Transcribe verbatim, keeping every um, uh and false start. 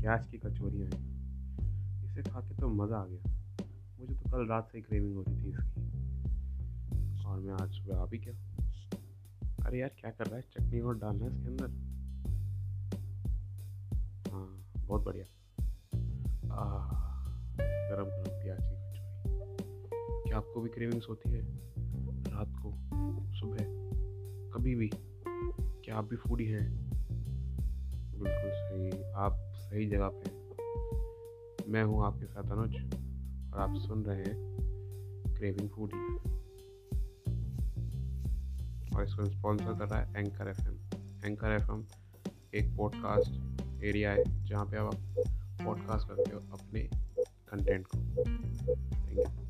प्याज की कचौरियाँ हैं। इसे खा के तो मज़ा आ गया। मुझे तो कल रात से ही क्रेविंग हो रही थी इसकी, और मैं आज सुबह आ भी गया। अरे यार, क्या कर रहा है? चटनी और डालना है इसके अंदर। हाँ, बहुत बढ़िया। गरम गरम प्याज की कचौड़ी। क्या आपको भी क्रेविंग्स होती है रात को, सुबह, कभी भी? क्या आप भी फूडी हैं? बिल्कुल सही, आप सही जगह पे हैं। मैं हूँ आपके साथ अनुज, और आप सुन रहे हैं क्रेविंग फूडी, और इसको स्पॉन्सर कर रहा है एंकर एफएम। एंकर एफएम एक पॉडकास्ट एरिया है जहाँ पे आप पॉडकास्ट करते हो अपने कंटेंट को। Thank you.